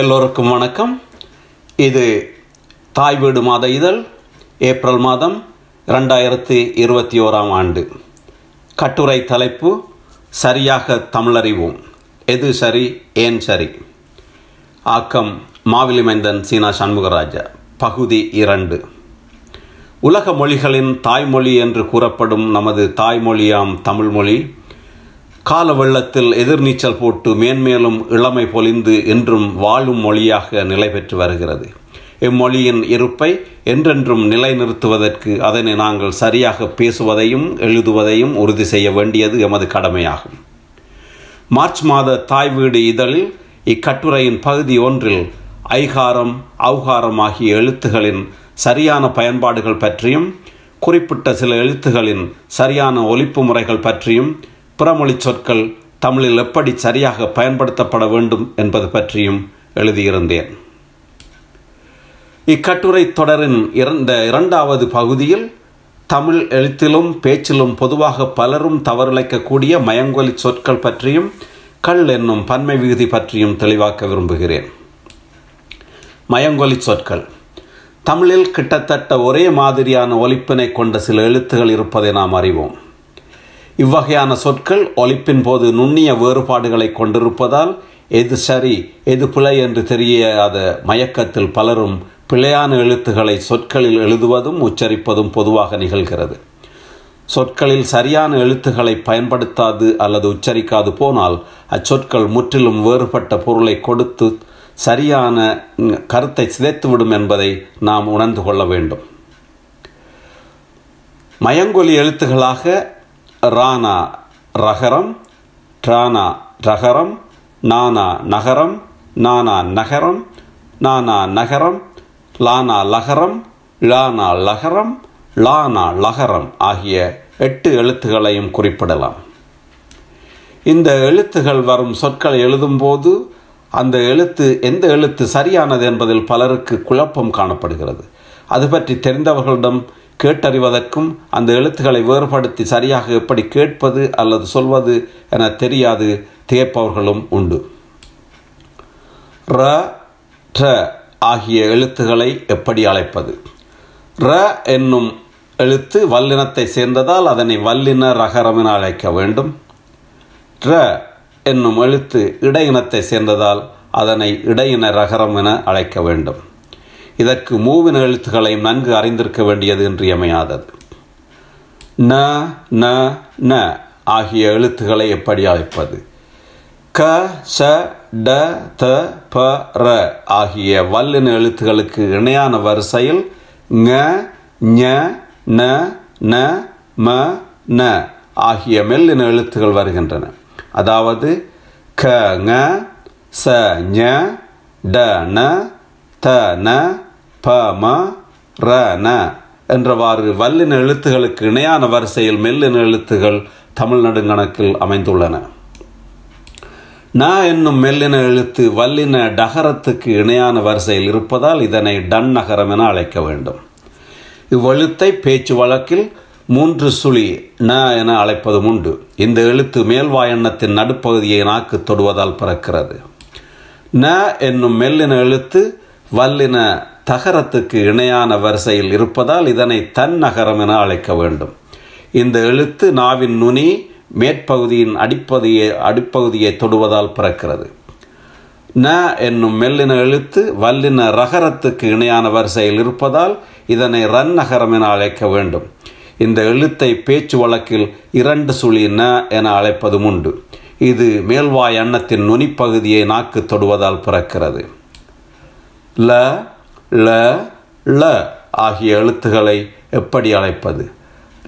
எல்லோருக்கும் வணக்கம். இது தாய் வீடு மாத இதழ், ஏப்ரல் மாதம் 2021 ஆம் ஆண்டு. கட்டுரை தலைப்பு: சரியாக தமிழறிவோம். எது சரி, ஏன் சரி? ஆக்கம்: மாவிலி மைந்தன் சி. சண்முகராஜா. பகுதி 2. உலக மொழிகளின் தாய்மொழி என்று கூறப்படும் நமது தாய்மொழியாம் தமிழ்மொழி கால வெள்ளத்தில் எதிர்நீச்சல் போட்டு மேன்மேலும் இளமை பொலிந்து இன்றும் வாழும் மொழியாக நிலை பெற்று வருகிறது. இம்மொழியின் இருப்பை என்றென்றும் நிலைநிறுத்துவதற்கு அதனை நாங்கள் சரியாக பேசுவதையும் எழுதுவதையும் உறுதி செய்ய வேண்டியது எமது கடமையாகும். மார்ச் மாத தாய் வீடு இதழில் இக்கட்டுரையின் பகுதி 1ல் ஐகாரம், ஔகாரம் ஆகிய எழுத்துகளின் சரியான பயன்பாடுகள் பற்றியும், குறிப்பிட்ட சில எழுத்துகளின் சரியான ஒலிப்பு முறைகள் பற்றியும், பிறமொழி சொற்கள் தமிழில் எப்படி சரியாக பயன்படுத்தப்பட வேண்டும் என்பது பற்றியும் எழுதியிருந்தேன். இக்கட்டுரை தொடரின் இரண்டாவது பகுதியில் தமிழ் எழுத்திலும் பேச்சிலும் பொதுவாக பலரும் தவறிழைக்கக்கூடிய மயங்கொலி சொற்கள் பற்றியும் கள் என்னும் பன்மை விகுதி பற்றியும் தெளிவாக்க விரும்புகிறேன். மயங்கொலி சொற்கள்: தமிழில் கிட்டத்தட்ட ஒரே மாதிரியான ஒலிப்பினை கொண்ட சில எழுத்துகள் இருப்பதை நாம் அறிவோம். இவ்வகையான சொற்கள் ஒலிப்பின் போது நுண்ணிய வேறுபாடுகளை கொண்டிருப்பதால் எது சரி எது பிழை என்று தெரியாத மயக்கத்தில் பலரும் பிழையான எழுத்துக்களை சொற்களில் எழுதுவதும் உச்சரிப்பதும் பொதுவாக நிகழ்கிறது. சொற்களில் சரியான எழுத்துக்களை பயன்படுத்தாது அல்லது உச்சரிக்காது போனால் அச்சொற்கள் முற்றிலும் வேறுபட்ட பொருளை கொடுத்து சரியான கருத்தை சிதைத்துவிடும் என்பதை நாம் உணர்ந்து கொள்ள வேண்டும். மயங்கொலி எழுத்துக்களாக ரானா ரகரம், ட்ரானா ரகரம், நானா நகரம், நானா நகரம், நானா நகரம், லானா லகரம், லானா லகரம், லானா லகரம் ஆகிய 8 எழுத்துக்களையும் குறிப்பிடலாம். இந்த எழுத்துகள் வரும் சொற்களை எழுதும்போது அந்த எந்த எழுத்து சரியானது என்பதில் பலருக்கு குழப்பம் காணப்படுகிறது. அது பற்றி தெரிந்தவர்களிடம் கேட்டறிவதற்கும் அந்த எழுத்துக்களை வேறுபடுத்தி சரியாக எப்படி கேட்பது அல்லது சொல்வது என தெரியாது திகைப்பவர்களும் உண்டு. ர, ட ஆகிய எழுத்துக்களை எப்படி அழைப்பது? ர என்னும் எழுத்து வல்லினத்தை சேர்ந்ததால் அதனை வல்லின ரகரம் என அழைக்க வேண்டும். ர என்னும் எழுத்து இடையினத்தை சேர்ந்ததால் அதனை இடையின ரகரம் என அழைக்க வேண்டும். இதற்கு மூவின எழுத்துக்களையும் நன்கு அறிந்திருக்க வேண்டியது இன்றியமையாதது. ந, ந, ந ஆகிய எழுத்துக்களை எப்படி அழைப்பது? க, ச, ட, த, ப, ர ஆகிய வல்லின எழுத்துக்களுக்கு இணையான வரிசையில் ஞ, ஞ, ந, ந, ம, ந ஆகிய மெல்லின எழுத்துக்கள் வருகின்றன. அதாவது க ஞ, ச ஞ, ட ந, த ந, ப ம, ர ந என்றவாறு வல்லின எழுத்துகளுக்கு இணையான வரிசையில் மெல்லின எழுத்துகள் தமிழ் நடுங்கணக்கில் அமைந்துள்ளன. ந என்னும் மெல்லின எழுத்து வல்லின டகரத்துக்கு இணையான வரிசையில் இருப்பதால் இதனை டன் நகரம் என அழைக்க வேண்டும். இவ்வெழுத்தை பேச்சு வழக்கில் 3 சுழி ந என அழைப்பதும் உண்டு. இந்த எழுத்து மேல்வாயண்ணத்தின் நடுப்பகுதியை நாக்கு தொடுவதால் பிறக்கிறது. ந என்னும் மெல்லின எழுத்து வல்லின தகரத்துக்கு இணையான வரிசையில் இருப்பதால் இதனை தன் நகரம் என அழைக்க வேண்டும். இந்த எழுத்து நாவின் நுனி மேற்பகுதியின் அடிப்பகுதியை தொடுவதால் பிறக்கிறது. ந என்னும் மெல்லின எழுத்து வல்லின ரகரத்துக்கு இணையான வரிசையில் இருப்பதால் இதனை ரன் நகரம் என அழைக்க வேண்டும். இந்த எழுத்தை பேச்சு வழக்கில் 2 சுழி ந என அழைப்பதும் உண்டு. இது மேல்வாய் அண்ணத்தின் நுனிப்பகுதியை நாக்கு தொடுவதால் பிறக்கிறது. ல, ல, ல ஆகிய எழுத்துக்களை எப்படி அழைப்பது?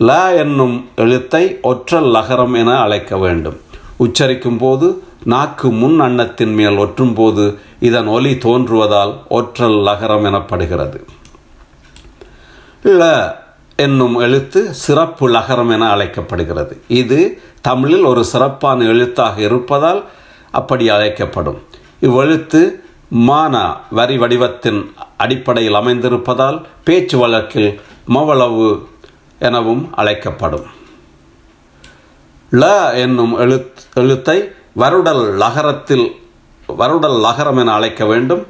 ல என்னும் எழுத்தை ஒற்றல் லகரம் என அழைக்க வேண்டும். உச்சரிக்கும் போது நாக்கு முன் அண்ணத்தின் மேல் ஒற்றும் போது இதன் ஒலி தோன்றுவதால் ஒற்றல் லகரம் எனப்படுகிறது. ல என்னும் எழுத்து சிறப்பு லகரம் என அழைக்கப்படுகிறது. இது தமிழில் ஒரு சிறப்பான எழுத்தாக இருப்பதால் அப்படி அழைக்கப்படும். இவ்வெழுத்து மானா வரி வடிவத்தின் அடிப்படையில் அமைந்திருப்பதால் பேச்சு வழக்கில் மவளவு எனவும் அழைக்கப்படும். ல என்னும் எழுத்தை வருடல் லகரத்தில் வருடல் லகரம் என அழைக்க வேண்டும்.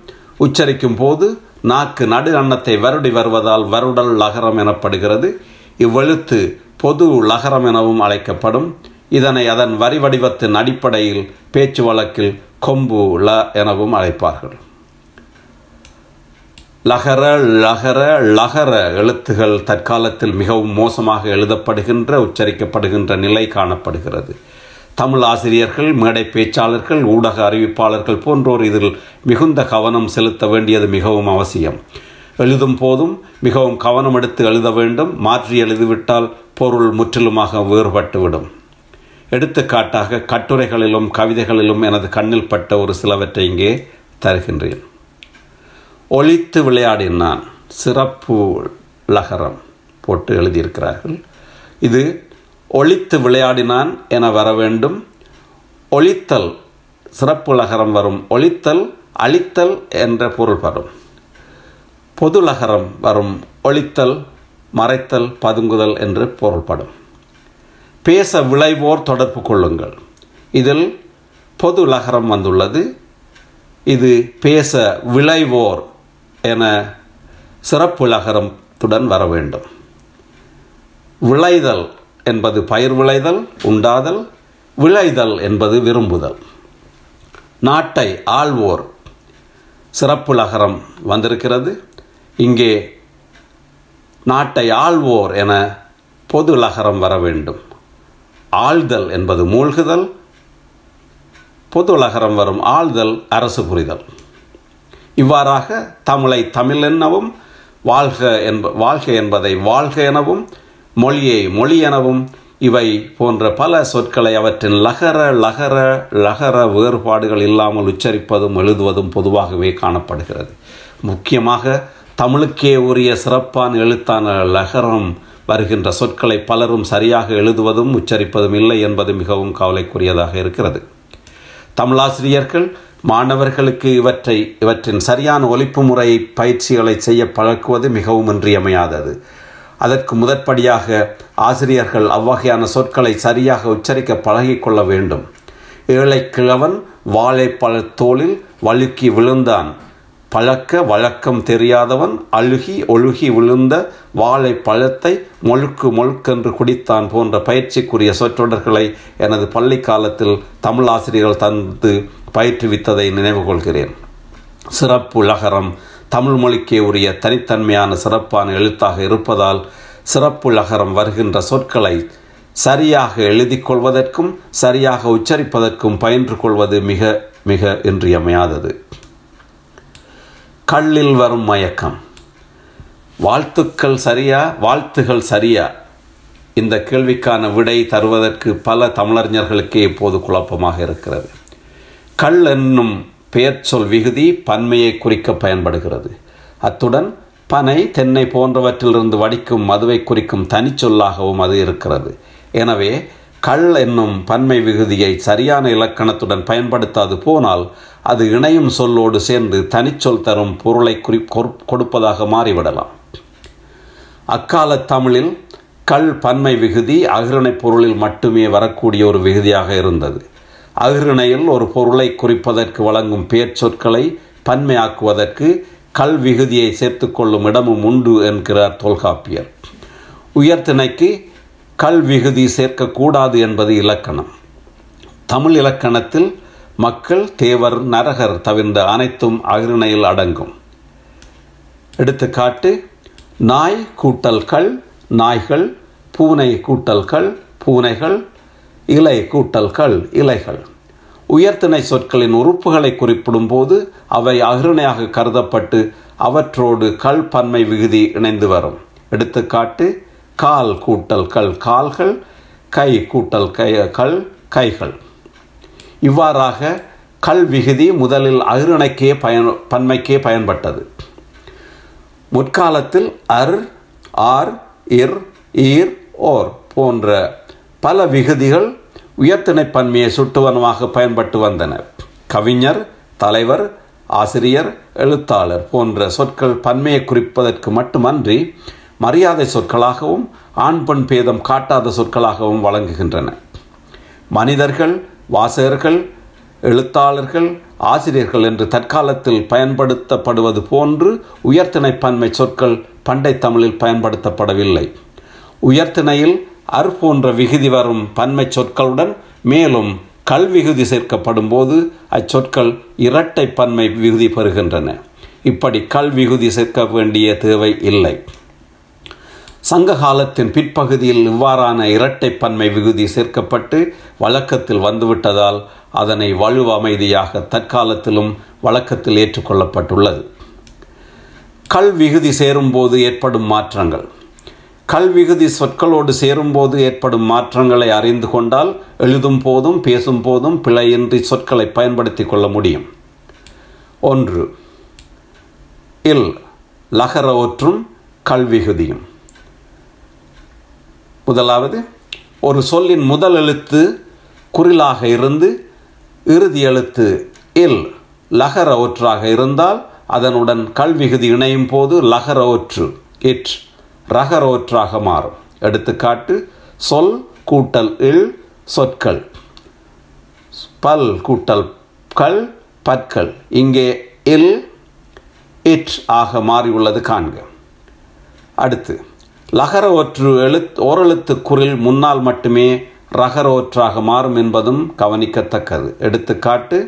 உச்சரிக்கும் போது நாக்கு நடு அன்னத்தை வருடி வருவதால் வருடல் லகரம் எனப்படுகிறது. இவ்வெழுத்து பொது லகரம் எனவும் அழைக்கப்படும். இதனை அதன் வரி வடிவத்தின் அடிப்படையில் பேச்சு வழக்கில் கொம்பு ல எனவும் அழைப்பார்கள். லகர லகர லகர எழுத்துகள் தற்காலத்தில் மிகவும் மோசமாக எழுதப்படுகின்ற உச்சரிக்கப்படுகின்ற நிலை காணப்படுகிறது. தமிழ் ஆசிரியர்கள், மேடை பேச்சாளர்கள், ஊடக அறிவிப்பாளர்கள் போன்றோர் இதில் மிகுந்த கவனம் செலுத்த வேண்டியது மிகவும் அவசியம். எழுதும் போதும் மிகவும் கவனம் எடுத்து எழுத வேண்டும். மாற்றி எழுதிவிட்டால் பொருள் முற்றிலுமாக வேறுபட்டுவிடும். எடுத்துக்காட்டாக கட்டுரைகளிலும் கவிதைகளிலும் எனது கண்ணில் பட்ட ஒரு சிலவற்றை இங்கே தருகின்றேன். ஒலித்து விளையாடினான் சிறப்பு லகரம் போட்டு எழுதியிருக்கிறார்கள். இது ஒலித்து விளையாடினான் என வர வேண்டும். ஒலித்தல் சிறப்பு லகரம் வரும். ஒலித்தல் அழித்தல் என்ற பொருள் வரும். பொது லகரம் வரும். ஒலித்தல் மறைத்தல் பதுங்குதல் என்று பொருள்படும். பேச விளைவோர் தொடர்பு கொள்ளுங்கள். இதில் பொது லகரம் வந்துள்ளது. இது பேச விளைவோர் என சிறப்பு லகரத்துடன் வர வேண்டும். விளைதல் என்பது பயிர் விளைதல், உண்டாதல். விளைதல் என்பது விரும்புதல். நாட்டை ஆள்வோர் சிறப்பு லகரம் வந்திருக்கிறது. இங்கே நாட்டை ஆள்வோர் என பொது லகரம் வர வேண்டும். ஆழ்தல் என்பது மூழ்குதல். பொது லகரம் வரும். ஆழ்தல் அரசு புரிதல். இவ்வாறாக தமிழை தமிழ் எனவும், வாழ்க என்பதை வாழ்க எனவும், மொழியை மொழி எனவும், இவை போன்ற பல சொற்களை அவற்றின் லகர லகர லகர வேறுபாடுகள் இல்லாமல் உச்சரிப்பதும் எழுதுவதும் பொதுவாகவே காணப்படுகிறது. முக்கியமாக தமிழுக்கே உரிய சிறப்பான எழுத்தான லகரம் வருகின்ற சொற்களை பலரும் சரியாக எழுதுவதும் உச்சரிப்பதும் இல்லை என்பது மிகவும் கவலைக்குரியதாக இருக்கிறது. தமிழாசிரியர்கள் மாணவர்களுக்கு இவற்றின் சரியான ஒலிப்பு முறை பயிற்சிகளை செய்ய பழக்குவது மிகவும் இன்றியமையாதது. அதற்கு முதற்படியாக ஆசிரியர்கள் அவ்வகையான சொற்களை சரியாக உச்சரிக்க பழகிக்கொள்ள வேண்டும். ஏழை கிழவன் வாழைப்பழத்தோளில் வழுக்கி விழுந்தான். பழக்க வழக்கம் தெரியாதவன் அழுகி ஒழுகி விழுந்த வாழை பழத்தை மொழுக்கு மொழுக்கென்று குடித்தான் போன்ற பயிற்சிக்குரிய சொற்றொடர்களை எனது பள்ளி காலத்தில் தமிழ் ஆசிரியர்கள் தந்து பயிற்றுவித்ததை நினைவு கொள்கிறேன். சிறப்பு லகரம் தமிழ் மொழிக்கே உரிய தனித்தன்மையான சிறப்பான எழுத்தாக இருப்பதால் சிறப்பு லகரம் வருகின்ற சொற்களை சரியாக எழுதி கொள்வதற்கும் சரியாக உச்சரிப்பதற்கும் பயின்று கொள்வது மிக மிக இன்றியமையாதது. கல்லில் வரும் மயக்கம். வாழ்த்துகள் சரியா இந்த கேள்விக்கான விடை தருவதற்கு பல தமிழறிஞர்களுக்கே இப்போது குழப்பமாக இருக்கிறது. கல் என்னும் பெயர்ச்சொல் விகுதி பன்மையை குறிக்க பயன்படுகிறது. அத்துடன் பனை, தென்னை போன்றவற்றிலிருந்து வடிக்கும் மதுவை குறிக்கும் தனிச்சொல்லாகவும் அது இருக்கிறது. எனவே கல் என்னும் பன்மை விகுதியை சரியான இலக்கணத்துடன் பயன்படுத்தாது போனால் அது இணையும் சொல்லோடு சேர்ந்து தனிச்சொல் தரும் பொருளை கொடுப்பதாக மாறிவிடலாம். அக்கால தமிழில் கல் பன்மை விகுதி அஃறிணை பொருளில் மட்டுமே வரக்கூடிய ஒரு விகுதியாக இருந்தது. அஃறிணையில் ஒரு பொருளை குறிப்பதற்கு வழங்கும் பெயர்ச்சொற்களை பன்மையாக்குவதற்கு கல் விகுதியை சேர்த்து கொள்ளும் இடமும் உண்டு என்கிறார் தொல்காப்பியர். உயர்திணைக்கு கல் விகுதி சேர்க்கக்கூடாது என்பது இலக்கணம். தமிழ் இலக்கணத்தில் மக்கள், தேவர், நரகர் தவிர்ந்த அனைத்தும் அஃறிணையில் அடங்கும். எடுத்துக்காட்டு: நாய் கூட்டல் கல் நாய்கள், பூனை கூட்டல் கல் பூனைகள், இலை கூட்டல் கல் இலைகள். உயர்திணை சொற்களின் உறுப்புகளை குறிப்பிடும் போது அவை அஃறிணையாக கருதப்பட்டு அவற்றோடு கல் பன்மை விகுதி இணைந்து வரும். எடுத்துக்காட்டு: கால் கூட்டல் கல் கால்கள், கை கூட்டல் கல் கைகள். இவ்வாறாக கல் விகுதி முதலில் அஃறிணைக்கே பன்மைக்கே பயன்பட்டது. முற்காலத்தில் அர், ஆர், இர், ஈர், ஓர் போன்ற பல விகுதிகள் உயர்திணை பன்மையை சுட்டுவனமாக பயன்பட்டு வந்தன. கவிஞர், தலைவர், ஆசிரியர், எழுத்தாளர் போன்ற சொற்கள் பன்மையை குறிப்பதற்கு மட்டுமன்றி மரியாதை சொற்களாகவும் ஆண் பெண் பேதம் காட்டாத சொற்களாகவும் வழங்குகின்றன. மனிதர்கள், வாசகர்கள், எழுத்தாளர்கள், ஆசிரியர்கள் என்று தற்காலத்தில் பயன்படுத்தப்படுவது போன்று உயர்திணை பன்மை சொற்கள் பண்டை தமிழில் பயன்படுத்தப்படவில்லை. உயர்திணையில் அர் போன்ற விகுதி வரும் பன்மை சொற்களுடன் மேலும் கல்விகுதி சேர்க்கப்படும் போது அச்சொற்கள் இரட்டை பன்மை விகுதி பெறுகின்றன. இப்படி கல்விகுதி சேர்க்க வேண்டிய தேவை இல்லை. சங்க காலத்தின் பிற்பகுதியில் இவ்வாறான இரட்டை பன்மை விகுதி சேர்க்கப்பட்டு வழக்கத்தில் வந்துவிட்டதால் அதனை வலு அமைதியாக தற்காலத்திலும் வழக்கத்தில் ஏற்றுக்கொள்ளப்பட்டுள்ளது. கல்விகுதி சேரும்போது ஏற்படும் மாற்றங்கள். கல்விகுதி சொற்களோடு சேரும்போது ஏற்படும் மாற்றங்களை அறிந்து கொண்டால் எழுதும் போதும் பேசும் போதும் பிழையின்றி சொற்களை பயன்படுத்தி கொள்ள முடியும். 1. இல் லகர ஒற்றும் கல்விகுதியும். முதலாவது, ஒரு சொல்லின் முதல் எழுத்து குறிலாக இருந்து இறுதி எழுத்து இல் லகர ஒற்றாக இருந்தால் அதனுடன் கல்விகுதி இணையும் போது லகர ஒற்று இற் ரகர ஒற்றாக மாறும். எடுத்துக்காட்டு, சொல் கூட்டல் இல் சொற்கள், பல் கூட்டல் கல் பற்கள். இங்கே இல் இற் ஆக மாறியுள்ளது காண்க. அடுத்து, லகர ஒற்று ஓரெழுத்து குறில் முன்னால் மட்டுமே ரகர ஒற்றாக மாறும் என்பதும் கவனிக்கத்தக்கது. எடுத்துக்காட்டு,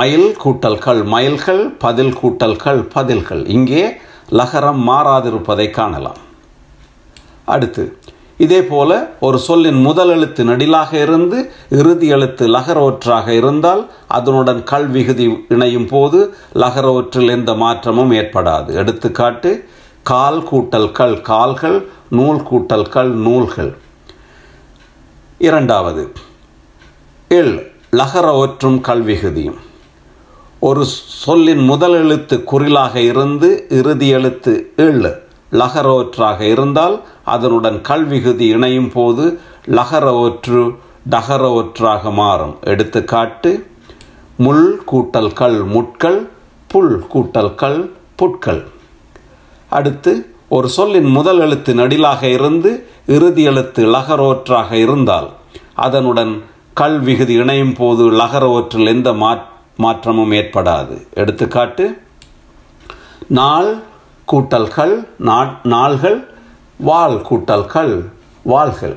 மயில் கூட்டல் கல் மயில்கள், பதில் கூட்டல் கல் பதில்கள். இங்கே லகரம் மாறாதிருப்பதை காணலாம். அடுத்து, இதேபோல ஒரு சொல்லின் முதல் எழுத்து நெடிலாக இருந்து இறுதி எழுத்து லகர ஒற்றாக இருந்தால் அதனுடன் கல்விகுதி இணையும் போது லகர ஒற்றில் எந்த மாற்றமும் ஏற்படாது. எடுத்துக்காட்டு, கால் கூட்டல் கல் கால்கள், நூல் கூட்டல் கல் நூல்கள். இரண்டாவது, இல் லகர ஒற்றும் கல்விகுதியும். ஒரு சொல்லின் முதல் எழுத்து குறிலாக இருந்து இறுதி எழுத்து இல் லகர ஒற்றாக இருந்தால் அதனுடன் கல்விகுதி இணையும் போது லகர ஒற்று டகர ஒற்றாக மாறும். எடுத்துக்காட்டு, முள் கூட்டல் கல் முட்கள், புல் கூட்டல் கல் புட்கள். அடுத்து, ஒரு சொல்லின் முதல் எழுத்து நெடிலாக இருந்து இறுதி எழுத்து லகர ஒற்றாக இருந்தால் அதனுடன் கல்விகுதி இணையும் போது லகர ஒற்றில் எந்த மாற்றமும் ஏற்படாது. எடுத்துக்காட்டு, நாள் கூட்டல்கள் நாள்கள், வால் கூட்டல்கள் வாள்கள்.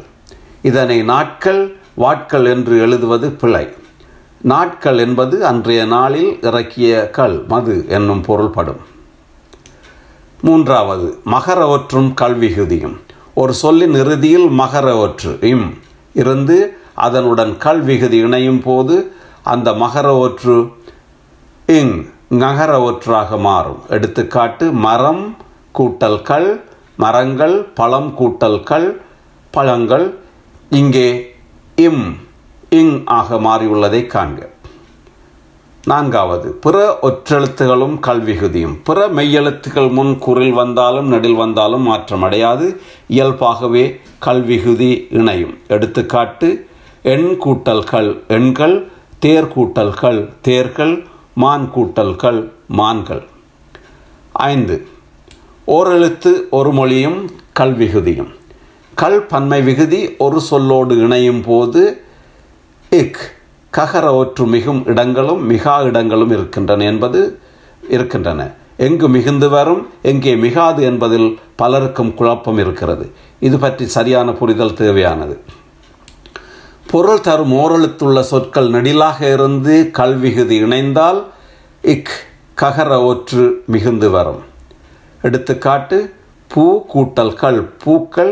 இதனை நாட்கள் வாட்கள் என்று எழுதுவது பிழை. நாட்கள் என்பது அன்றைய நாளில் இறக்கிய கல் மது என்னும் பொருள்படும். மூன்றாவது, மகர ஒற்றும் கல்விகுதியும். ஒரு சொல்லின் இறுதியில் மகர ஒற்று இம் இருந்து அதனுடன் கல்விகுதி இணையும் போது அந்த மகர ஒற்று இங் நகர ஒற்றாக மாறும். எடுத்துக்காட்டு, மரம் கூட்டல் கல் மரங்கள், பழம் கூட்டல் கல் பழங்கள். இங்கே இம் இங் ஆக மாறியுள்ளதை காண்க. நான்காவது, பிற ஒற்றெழுத்துகளும் கல்விகுதியும். பிற மெய்யெழுத்துக்கள் முன் குறில் வந்தாலும் நெடில் வந்தாலும் மாற்றமடையாது. இயல்பாகவே கல்விகுதி இணையும். எடுத்துக்காட்டு, எண் கூட்டல் கல் எண்கள், தேர் கூட்டல் கல் தேர்கள், மான் கூட்டல் கல் மான்கள். 5. ஓரெழுத்து ஒரு மொழியும் கல்விகுதியும். கல் பன்மை விகுதி ஒரு சொல்லோடு இணையும் போது இக் ககர ஒற்று மிகும் இடங்களும் மிகா இடங்களும் இருக்கின்றன. எங்கு மிகுந்து வரும் எங்கே மிகாது என்பதில் பலருக்கும் குழப்பம் இருக்கிறது. இது பற்றி சரியான புரிதல் தேவையானது. பொருள் தரும் ஓரெழுத்துள்ள சொற்கள் நெடிலாக இருந்து கல்விகுதி இணைந்தால் இக் ககர ஒற்று மிகுந்து வரும். எடுத்துக்காட்டு, பூ கூட்டல் கல் பூக்கள்,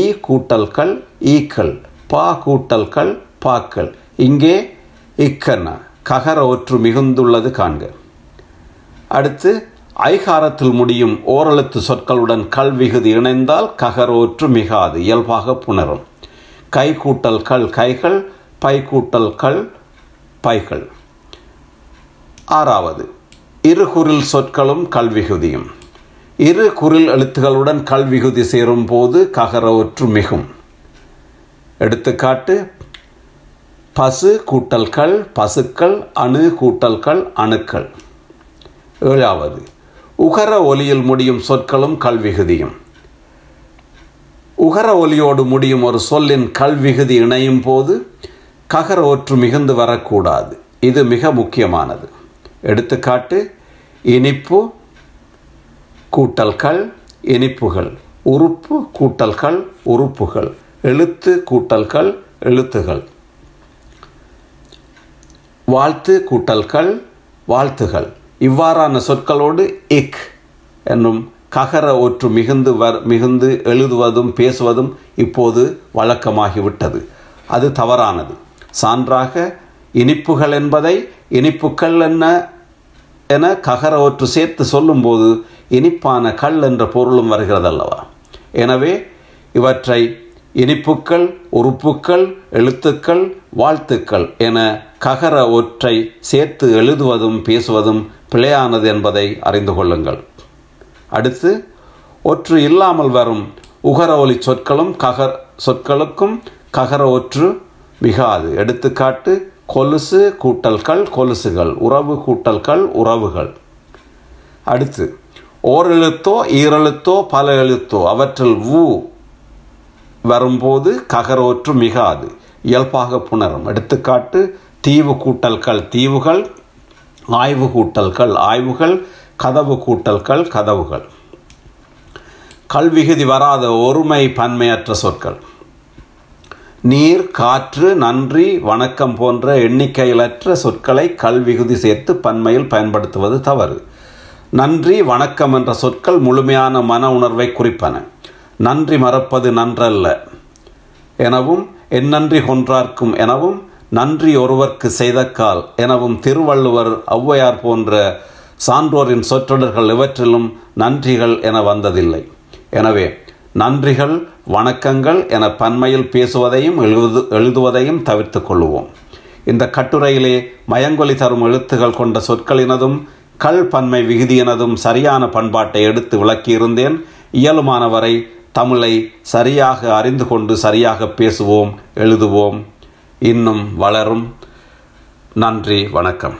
ஈ கூட்டல் கல் ஈக்கள், பா கூட்டல் கல் பாக்கள். இங்கே இக்கன ககர ஒற்று மிகுந்துள்ளது காண்க. அடுத்து, ஐகாரத்தில் முடியும் ஓரெழுத்து சொற்களுடன் கல்விகுதி இணைந்தால் ககர ஒற்று மிகாது. இயல்பாக புணரும். கை கூட்டல் கல் கைகள், பை கூட்டல் கல் பைகள். 6. இரு குறில் சொற்களும் கல்விகுதியும். இரு குறில் எழுத்துகளுடன் கல்விகுதி சேரும் போது ககர ஒற்று மிகும். எடுத்துக்காட்டு, பசு கூட்டல் கல் பசுக்கள், அணு கூட்டல் கல் அணுக்கள். 7. உகர ஒலியில் முடியும் சொற்களும் கல்விகுதியும். உகர ஒலியோடு முடியும் ஒரு சொல்லின் கல்விகுதி இணையும் போது ககர ஒற்று மிகுந்து வரக்கூடாது. இது மிக முக்கியமானது. எடுத்துக்காட்டு இனிப்பு கூட்டல்கள் இனிப்புகள், உறுப்பு கூட்டல்கள் உறுப்புகள், எழுத்து கூட்டல்கள் எழுத்துகள், வாழ்த்து கூட்டல்கள் வாழ்த்துகள். இவ்வாறான சொற்களோடு இக் என்னும் ககர ஒற்று மிகுந்து எழுதுவதும் பேசுவதும் இப்போது வழக்கமாகிவிட்டது. அது தவறானது. சான்றாக இனிப்புகள் என்பதை இனிப்புக்கள் என ககர ஒற்று சேர்த்து சொல்லும்போது இனிப்பான கல் என்ற பொருளும் வருகிறதல்லவா. எனவே இவற்றை இனிப்புக்கள் உறுப்புக்கள் எழுத்துக்கள் வாழ்த்துக்கள் என ககர ஒற்றை சேர்த்து எழுதுவதும் பேசுவதும் பிழையானது என்பதை அறிந்து கொள்ளுங்கள். அடுத்து ஒற்று இல்லாமல் வரும் உகர ஒலி சொற்களும் சொற்களுக்கும் ககர ஒற்று மிகாது. எடுத்துக்காட்டு கொலுசு கூட்டல்கள் கொலுசுகள், உறவு கூட்டல்கள் உறவுகள். அடுத்து ஓரெழுத்தோ ஈரெழுத்தோ பல எழுத்தோ அவற்றில் ஊ வரும்போது ககர ஒற்று மிகாது, இயல்பாக புணரும். எடுத்துக்காட்டு தீவு கூட்டல்கள் தீவுகள், ஆய்வு கூட்டல்கள் ஆய்வுகள், கதவு கூட்டல்கள் கதவுகள். கல்விகுதி வராத ஒருமை பன்மையற்ற சொற்கள் நீர் காற்று நன்றி வணக்கம் போன்ற எண்ணிக்கையிலற்ற சொற்களை கல்விகுதி சேர்த்து பன்மையில் பயன்படுத்துவது தவறு. நன்றி வணக்கம் என்ற சொற்கள் முழுமையான மன உணர்வை குறிப்பன. நன்றி மறப்பது நன்றல்ல எனவும் என்னன்றி கொன்றார்க்கும் எனவும் நன்றி ஒருவர்க்கு செய்தக்கால் எனவும் திருவள்ளுவர் ஒளவையார் போன்ற சான்றோரின் சொற்றொடர்கள் இவற்றிலும் நன்றிகள் என வந்ததில்லை. எனவே நன்றிகள் வணக்கங்கள் என பன்மையில் பேசுவதையும் எழுதுவதையும் தவிர்த்து கொள்வோம். இந்த கட்டுரையிலே மயங்கொலி தரும் எழுத்துகள் கொண்ட சொற்களினதும் கல் பன்மை விகுதியினதும் சரியான பண்பாட்டை எடுத்து விளக்கியிருந்தேன். இயலுமானவரை தமிழை சரியாக அறிந்து கொண்டு சரியாக பேசுவோம், எழுதுவோம், இன்னும் வளரும். நன்றி, வணக்கம்.